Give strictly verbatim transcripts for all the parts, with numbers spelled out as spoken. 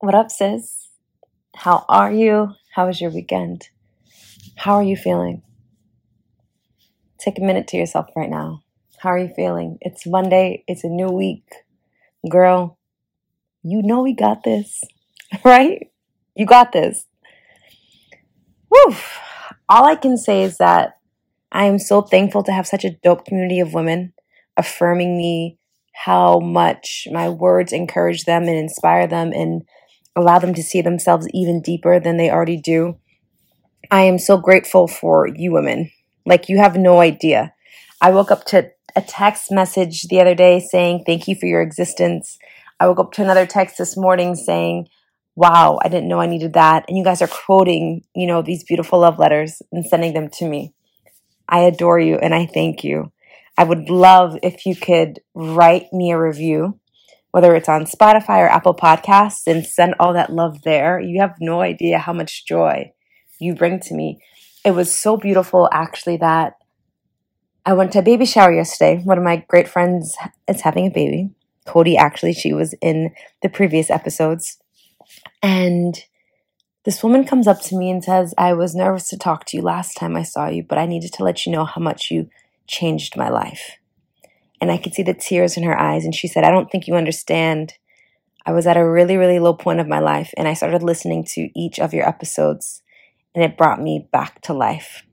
What up, sis? How are you? How was your weekend? How are you feeling? Take a minute to yourself right now. How are you feeling? It's Monday. It's a new week. Girl, you know we got this, right? You got this. Whew. All I can say is that I am so thankful to have such a dope community of women affirming me, how much my words encourage them and inspire them and allow them to see themselves even deeper than they already do. I am so grateful for you women. Like, you have no idea. I woke up to a text message the other day saying, thank you for your existence. I woke up to another text this morning saying, wow, I didn't know I needed that. And you guys are quoting, you know, these beautiful love letters and sending them to me. I adore you and I thank you. I would love if you could write me a review, whether it's on Spotify or Apple Podcasts, and send all that love there. You have no idea how much joy you bring to me. It was so beautiful, actually, that I went to a baby shower yesterday. One of my great friends is having a baby. Cody, actually, she was in the previous episodes. And this woman comes up to me and says, I was nervous to talk to you last time I saw you, but I needed to let you know how much you changed my life. And I could see the tears in her eyes. And she said, I don't think you understand. I was at a really, really low point of my life. And I started listening to each of your episodes. And it brought me back to life.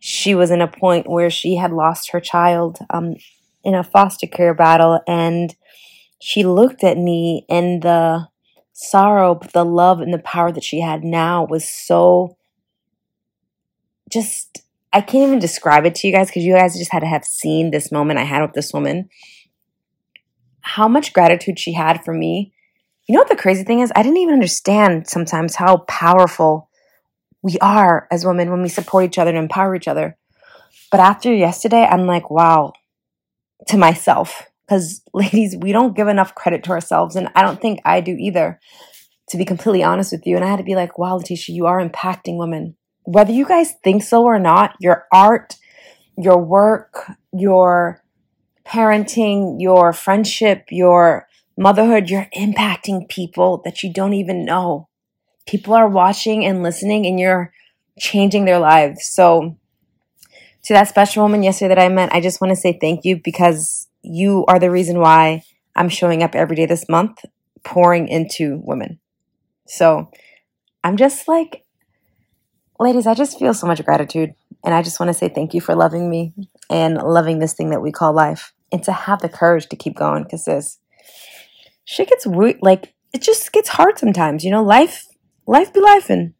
She was in a point where she had lost her child um, in a foster care battle. And she looked at me, and the sorrow, but the love and the power that she had now was so just... I can't even describe it to you guys, because you guys just had to have seen this moment I had with this woman. How much gratitude she had for me. You know what the crazy thing is? I didn't even understand sometimes how powerful we are as women when we support each other and empower each other. But after yesterday, I'm like, wow, to myself. Because ladies, we don't give enough credit to ourselves. And I don't think I do either, to be completely honest with you. And I had to be like, wow, Laticia, you are impacting women. Whether you guys think so or not, your art, your work, your parenting, your friendship, your motherhood, you're impacting people that you don't even know. People are watching and listening, and you're changing their lives. So to that special woman yesterday that I met, I just want to say thank you, because you are the reason why I'm showing up every day this month, pouring into women. So I'm just like... ladies, I just feel so much gratitude, and I just want to say thank you for loving me and loving this thing that we call life, and to have the courage to keep going, because this shit gets weird. Like, it just gets hard sometimes, you know, life, life be lifin'.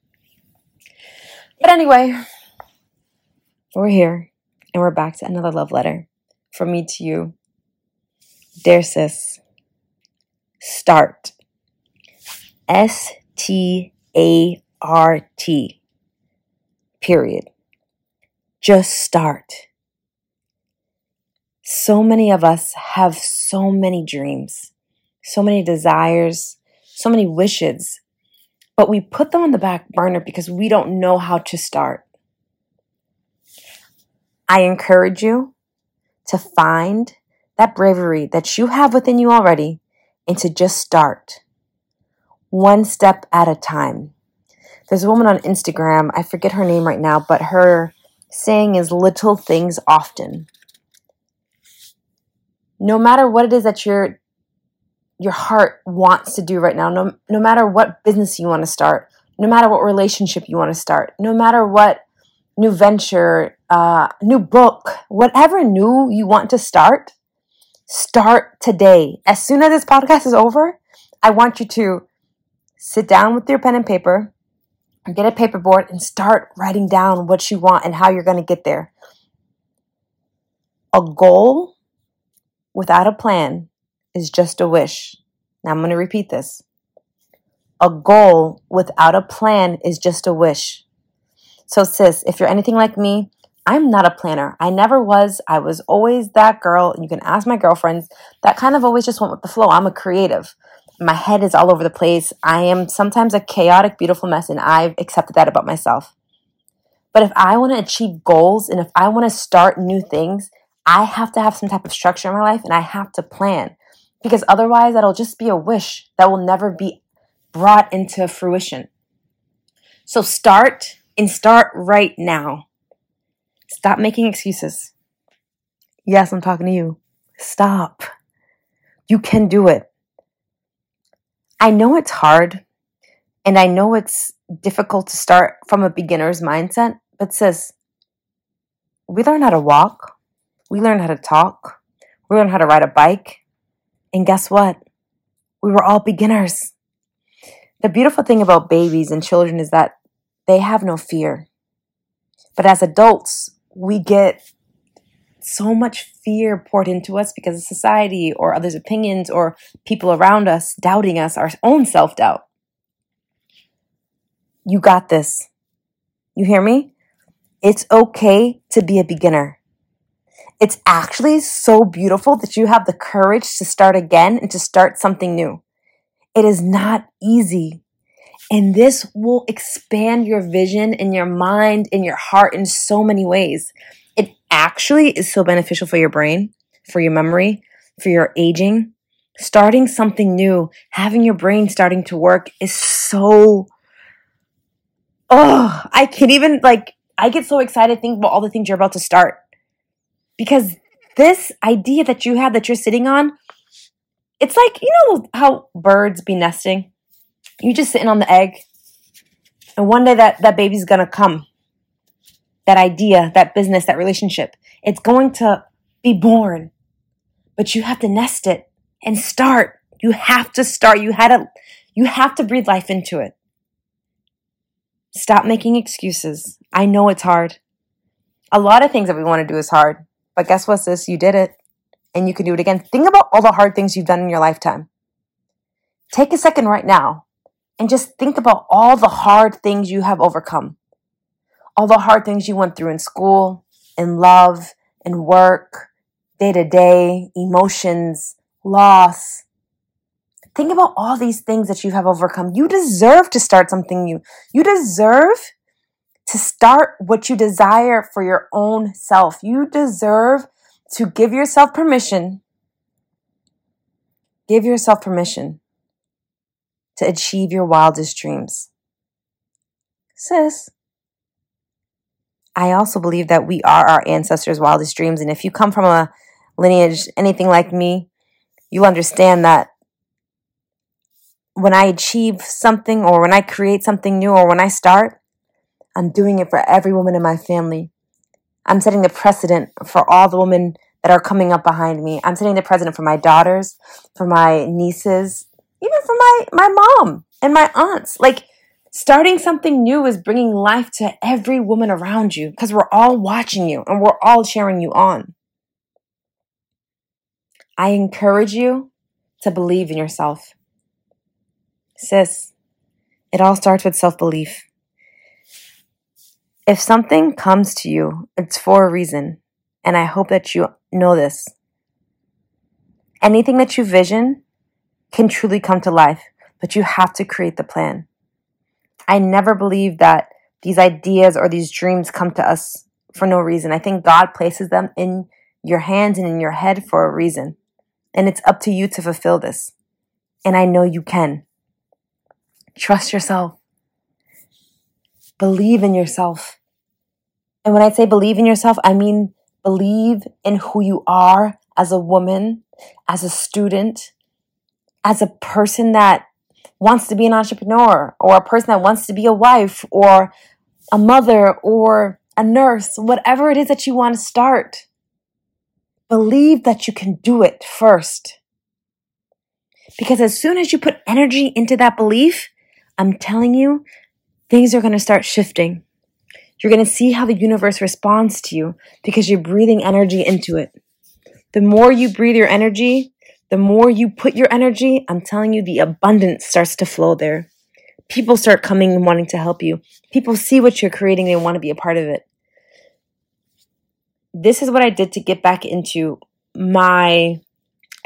But anyway, we're here, and we're back to another love letter from me to you. Dear sis, start. S T A R T. Period. Just start. So many of us have so many dreams, so many desires, so many wishes, but we put them on the back burner because we don't know how to start. I encourage you to find that bravery that you have within you already and to just start one step at a time. There's a woman on Instagram, I forget her name right now, but her saying is little things often. No matter what it is that your your heart wants to do right now, no, no matter what business you want to start, no matter what relationship you want to start, no matter what new venture, uh, new book, whatever new you want to start, start today. As soon as this podcast is over, I want you to sit down with your pen and paper, get a paperboard, and start writing down what you want and how you're going to get there. A goal without a plan is just a wish. Now I'm going to repeat this. A goal without a plan is just a wish. So sis, if you're anything like me, I'm not a planner. I never was. I was always that girl. You can ask my girlfriends. That kind of always just went with the flow. I'm a creative. My head is all over the place. I am sometimes a chaotic, beautiful mess, and I've accepted that about myself. But if I want to achieve goals and if I want to start new things, I have to have some type of structure in my life, and I have to plan, because otherwise that'll just be a wish that will never be brought into fruition. So start and start right now. Stop making excuses. Yes, I'm talking to you. Stop. You can do it. I know it's hard, and I know it's difficult to start from a beginner's mindset, but sis, we learn how to walk, we learn how to talk, we learn how to ride a bike, and guess what? We were all beginners. The beautiful thing about babies and children is that they have no fear. But as adults, we get so much fear poured into us because of society or others' opinions or people around us doubting us, our own self-doubt. You got this. You hear me? It's okay to be a beginner. It's actually so beautiful that you have the courage to start again and to start something new. It is not easy. And this will expand your vision and your mind and your heart in so many ways. It actually is so beneficial for your brain, for your memory, for your aging. Starting something new, having your brain starting to work is so, oh, I can't even, like, I get so excited thinking about all the things you're about to start. Because this idea that you have that you're sitting on, it's like, you know how birds be nesting? You're just sitting on the egg, and one day that, that baby's going to come. That idea, that business, that relationship, it's going to be born, but you have to nest it and start. You have to start. You had to, you have to breathe life into it. Stop making excuses. I know it's hard. A lot of things that we want to do is hard, but guess what, sis? You did it, and you can do it again. Think about all the hard things you've done in your lifetime. Take a second right now and just think about all the hard things you have overcome. All the hard things you went through in school, in love, in work, day-to-day, emotions, loss. Think about all these things that you have overcome. You deserve to start something new. You deserve to start what you desire for your own self. You deserve to give yourself permission. Give yourself permission to achieve your wildest dreams. Sis, I also believe that we are our ancestors' wildest dreams. And if you come from a lineage, anything like me, you'll understand that when I achieve something or when I create something new or when I start, I'm doing it for every woman in my family. I'm setting the precedent for all the women that are coming up behind me. I'm setting the precedent for my daughters, for my nieces, even for my, my mom and my aunts. Like, starting something new is bringing life to every woman around you because we're all watching you and we're all cheering you on. I encourage you to believe in yourself. Sis, it all starts with self-belief. If something comes to you, it's for a reason, and I hope that you know this. Anything that you vision can truly come to life, but you have to create the plan. I never believe that these ideas or these dreams come to us for no reason. I think God places them in your hands and in your head for a reason. And it's up to you to fulfill this. And I know you can. Trust yourself. Believe in yourself. And when I say believe in yourself, I mean believe in who you are as a woman, as a student, as a person that wants to be an entrepreneur, or a person that wants to be a wife or a mother or a nurse, whatever it is that you want to start. Believe that you can do it first. Because as soon as you put energy into that belief, I'm telling you, things are going to start shifting. You're going to see how the universe responds to you because you're breathing energy into it. The more you breathe your energy, the more you put your energy, I'm telling you, the abundance starts to flow there. People start coming and wanting to help you. People see what you're creating and want to be a part of it. This is what I did to get back into my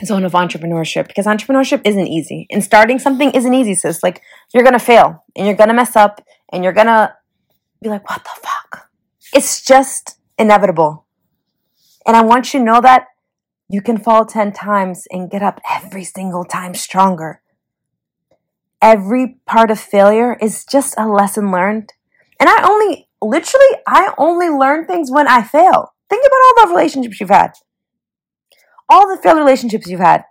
zone of entrepreneurship, because entrepreneurship isn't easy. And starting something isn't easy, sis. Like, you're going to fail and you're going to mess up and you're going to be like, what the fuck? It's just inevitable. And I want you to know that you can fall ten times and get up every single time stronger. every part of failure is just a lesson learned. And I only, literally, I only learn things when I fail. Think about all the relationships you've had. All the failed relationships you've had.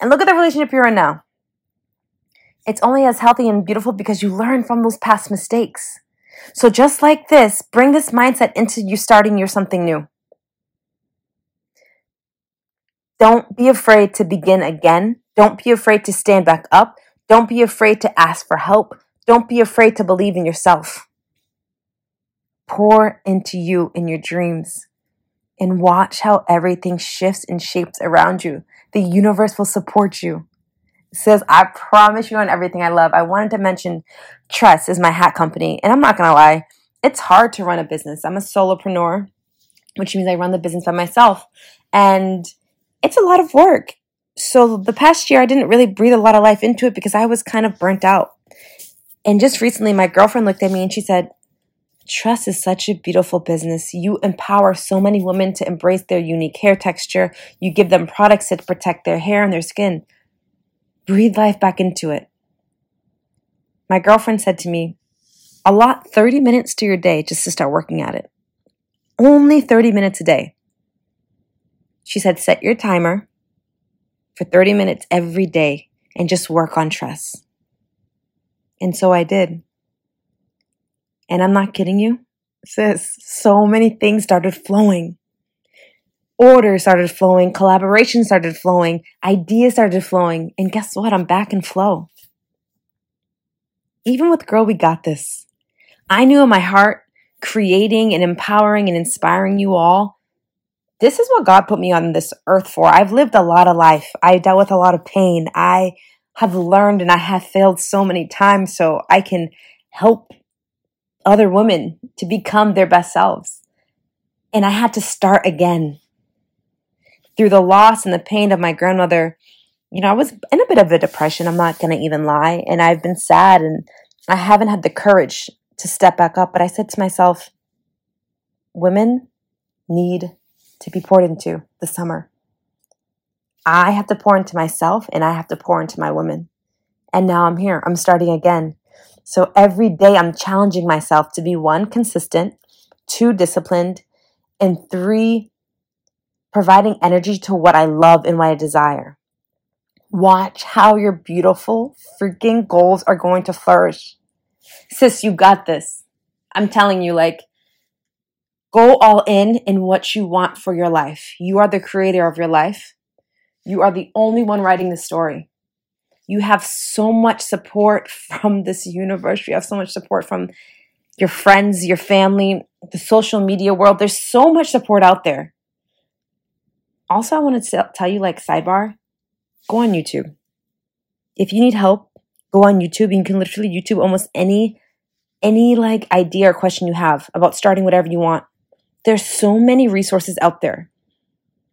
And look at the relationship you're in now. It's only as healthy and beautiful because you learn from those past mistakes. So just like this, bring this mindset into you starting your something new. Don't be afraid to begin again. Don't be afraid to stand back up. Don't be afraid to ask for help. Don't be afraid to believe in yourself. Pour into you in your dreams and watch how everything shifts and shapes around you. The universe will support you. It says, I promise you on everything I love. I wanted to mention Tress is my hat company. And I'm not going to lie, it's hard to run a business. I'm a solopreneur, which means I run the business by myself. And it's a lot of work. So the past year, I didn't really breathe a lot of life into it because I was kind of burnt out. And just recently, my girlfriend looked at me and she said, Tress is such a beautiful business. You empower so many women to embrace their unique hair texture. You give them products that protect their hair and their skin. Breathe life back into it. My girlfriend said to me, allot thirty minutes to your day just to start working at it. Only thirty minutes a day. She said, set your timer for thirty minutes every day and just work on Tress. And so I did. And I'm not kidding you, sis, so many things started flowing. Orders started flowing, collaboration started flowing, ideas started flowing, and guess what? I'm back in flow. Even with Girl, We Got This. I knew in my heart, creating and empowering and inspiring you all, this is what God put me on this earth for. I've lived a lot of life. I dealt with a lot of pain. I have learned and I have failed so many times, so I can help other women to become their best selves. And I had to start again. Through the loss and the pain of my grandmother, you know, I was in a bit of a depression. I'm not going to even lie. And I've been sad and I haven't had the courage to step back up. But I said to myself, women need to be poured into this summer. I have to pour into myself and I have to pour into my women. And now I'm here. I'm starting again. So every day I'm challenging myself to be one, consistent, two, disciplined, and three, providing energy to what I love and what I desire. Watch how your beautiful freaking goals are going to flourish. Sis, you got this. I'm telling you, like, go all in in what you want for your life. You are the creator of your life. You are the only one writing the story. You have so much support from this universe. You have so much support from your friends, your family, the social media world. There's so much support out there. Also, I want to tell you, like, sidebar, go on YouTube. If you need help, go on YouTube. You can literally YouTube almost any, any like idea or question you have about starting whatever you want. There's so many resources out there.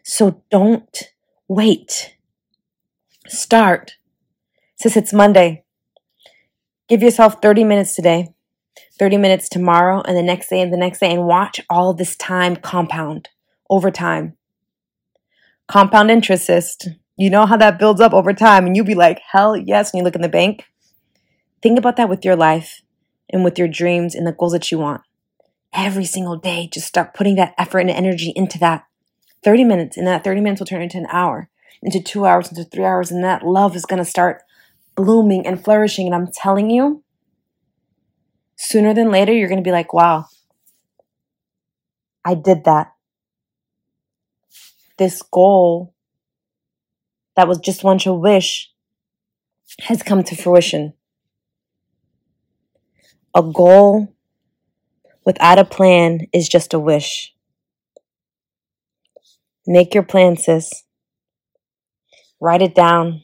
So don't wait. Start. Since it's Monday, give yourself thirty minutes today, thirty minutes tomorrow, and the next day and the next day, and watch all this time compound over time. Compound interest, sis. You know how that builds up over time and you'll be like, hell yes, when you look in the bank. Think about that with your life and with your dreams and the goals that you want. Every single day, just start putting that effort and energy into that thirty minutes. And that thirty minutes will turn into an hour, into two hours, into three hours. And that love is going to start blooming and flourishing. And I'm telling you, sooner than later, you're going to be like, wow, I did that. This goal that was just once a wish has come to fruition. A goal without a plan is just a wish. Make your plan, sis. Write it down.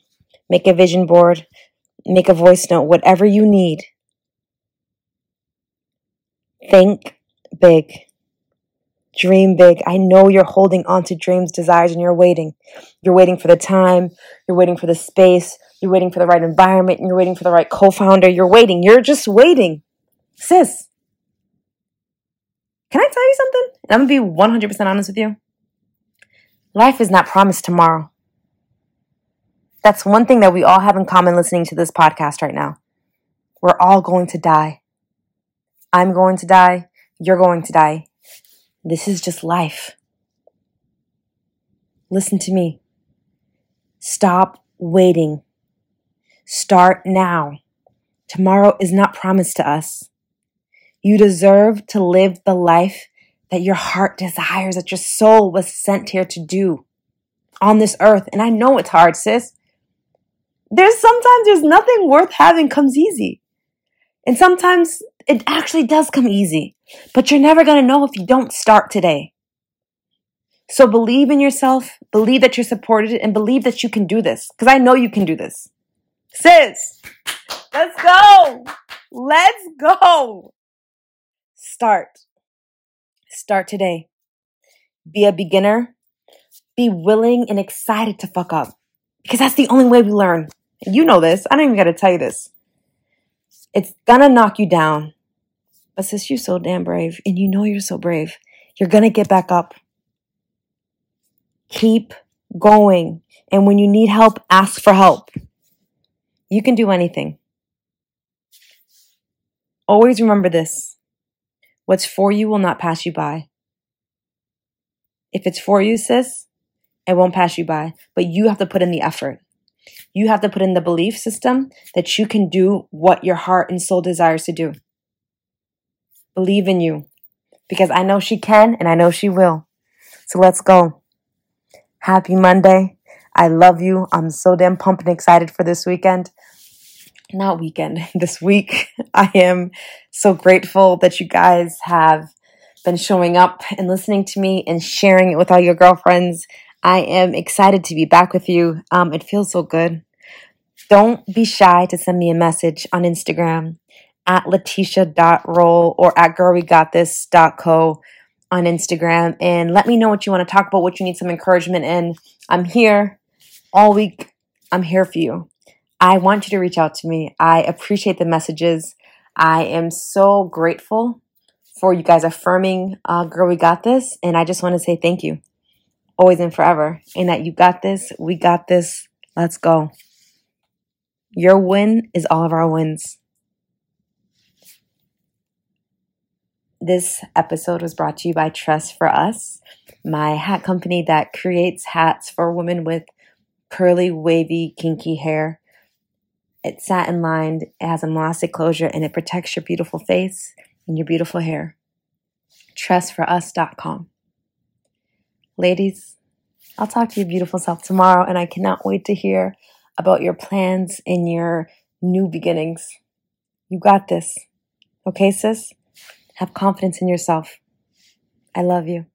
Make a vision board. Make a voice note. Whatever you need. Think big. Dream big. I know you're holding on to dreams, desires, and you're waiting. You're waiting for the time. You're waiting for the space. You're waiting for the right environment. And you're waiting for the right co-founder. You're waiting. You're just waiting. Sis, can I tell you something? And I'm going to be one hundred percent honest with you. Life is not promised tomorrow. That's one thing that we all have in common listening to this podcast right now. We're all going to die. I'm going to die. You're going to die. This is just life. Listen to me. Stop waiting. Start now. Tomorrow is not promised to us. You deserve to live the life that your heart desires, that your soul was sent here to do on this earth. And I know it's hard, sis. There's sometimes there's nothing worth having comes easy. And sometimes it actually does come easy. But you're never going to know if you don't start today. So believe in yourself, believe that you're supported, and believe that you can do this. Because I know you can do this. Sis, let's go. Let's go. Start. Start today. Be a beginner. Be willing and excited to fuck up. Because that's the only way we learn. You know this. I don't even got to tell you this. It's gonna knock you down. But sis, you're so damn brave. And you know you're so brave. You're gonna get back up. Keep going. And when you need help, ask for help. You can do anything. Always remember this. What's for you will not pass you by. If it's for you, sis, it won't pass you by. But you have to put in the effort. You have to put in the belief system that you can do what your heart and soul desires to do. Believe in you. Because I know she can and I know she will. So let's go. Happy Monday. I love you. I'm so damn pumped and excited for this weekend. Not weekend, this week. I am so grateful that you guys have been showing up and listening to me and sharing it with all your girlfriends. I am excited to be back with you. Um, it feels so good. Don't be shy to send me a message on Instagram at laticia dot roll or at girl we got this dot co on Instagram. And let me know what you want to talk about, what you need some encouragement in. I'm here all week. I'm here for you. I want you to reach out to me. I appreciate the messages. I am so grateful for you guys affirming, uh, girl, we got this. And I just want to say thank you. Always and forever, and that you got this, we got this, let's go. Your win is all of our wins. This episode was brought to you by Tress for Us, my hat company that creates hats for women with curly, wavy, kinky hair. It's satin lined, it has a elastic closure, and it protects your beautiful face and your beautiful hair. Tress for us dot com. Ladies, I'll talk to your beautiful self tomorrow, and I cannot wait to hear about your plans and your new beginnings. You got this. Okay, sis? Have confidence in yourself. I love you.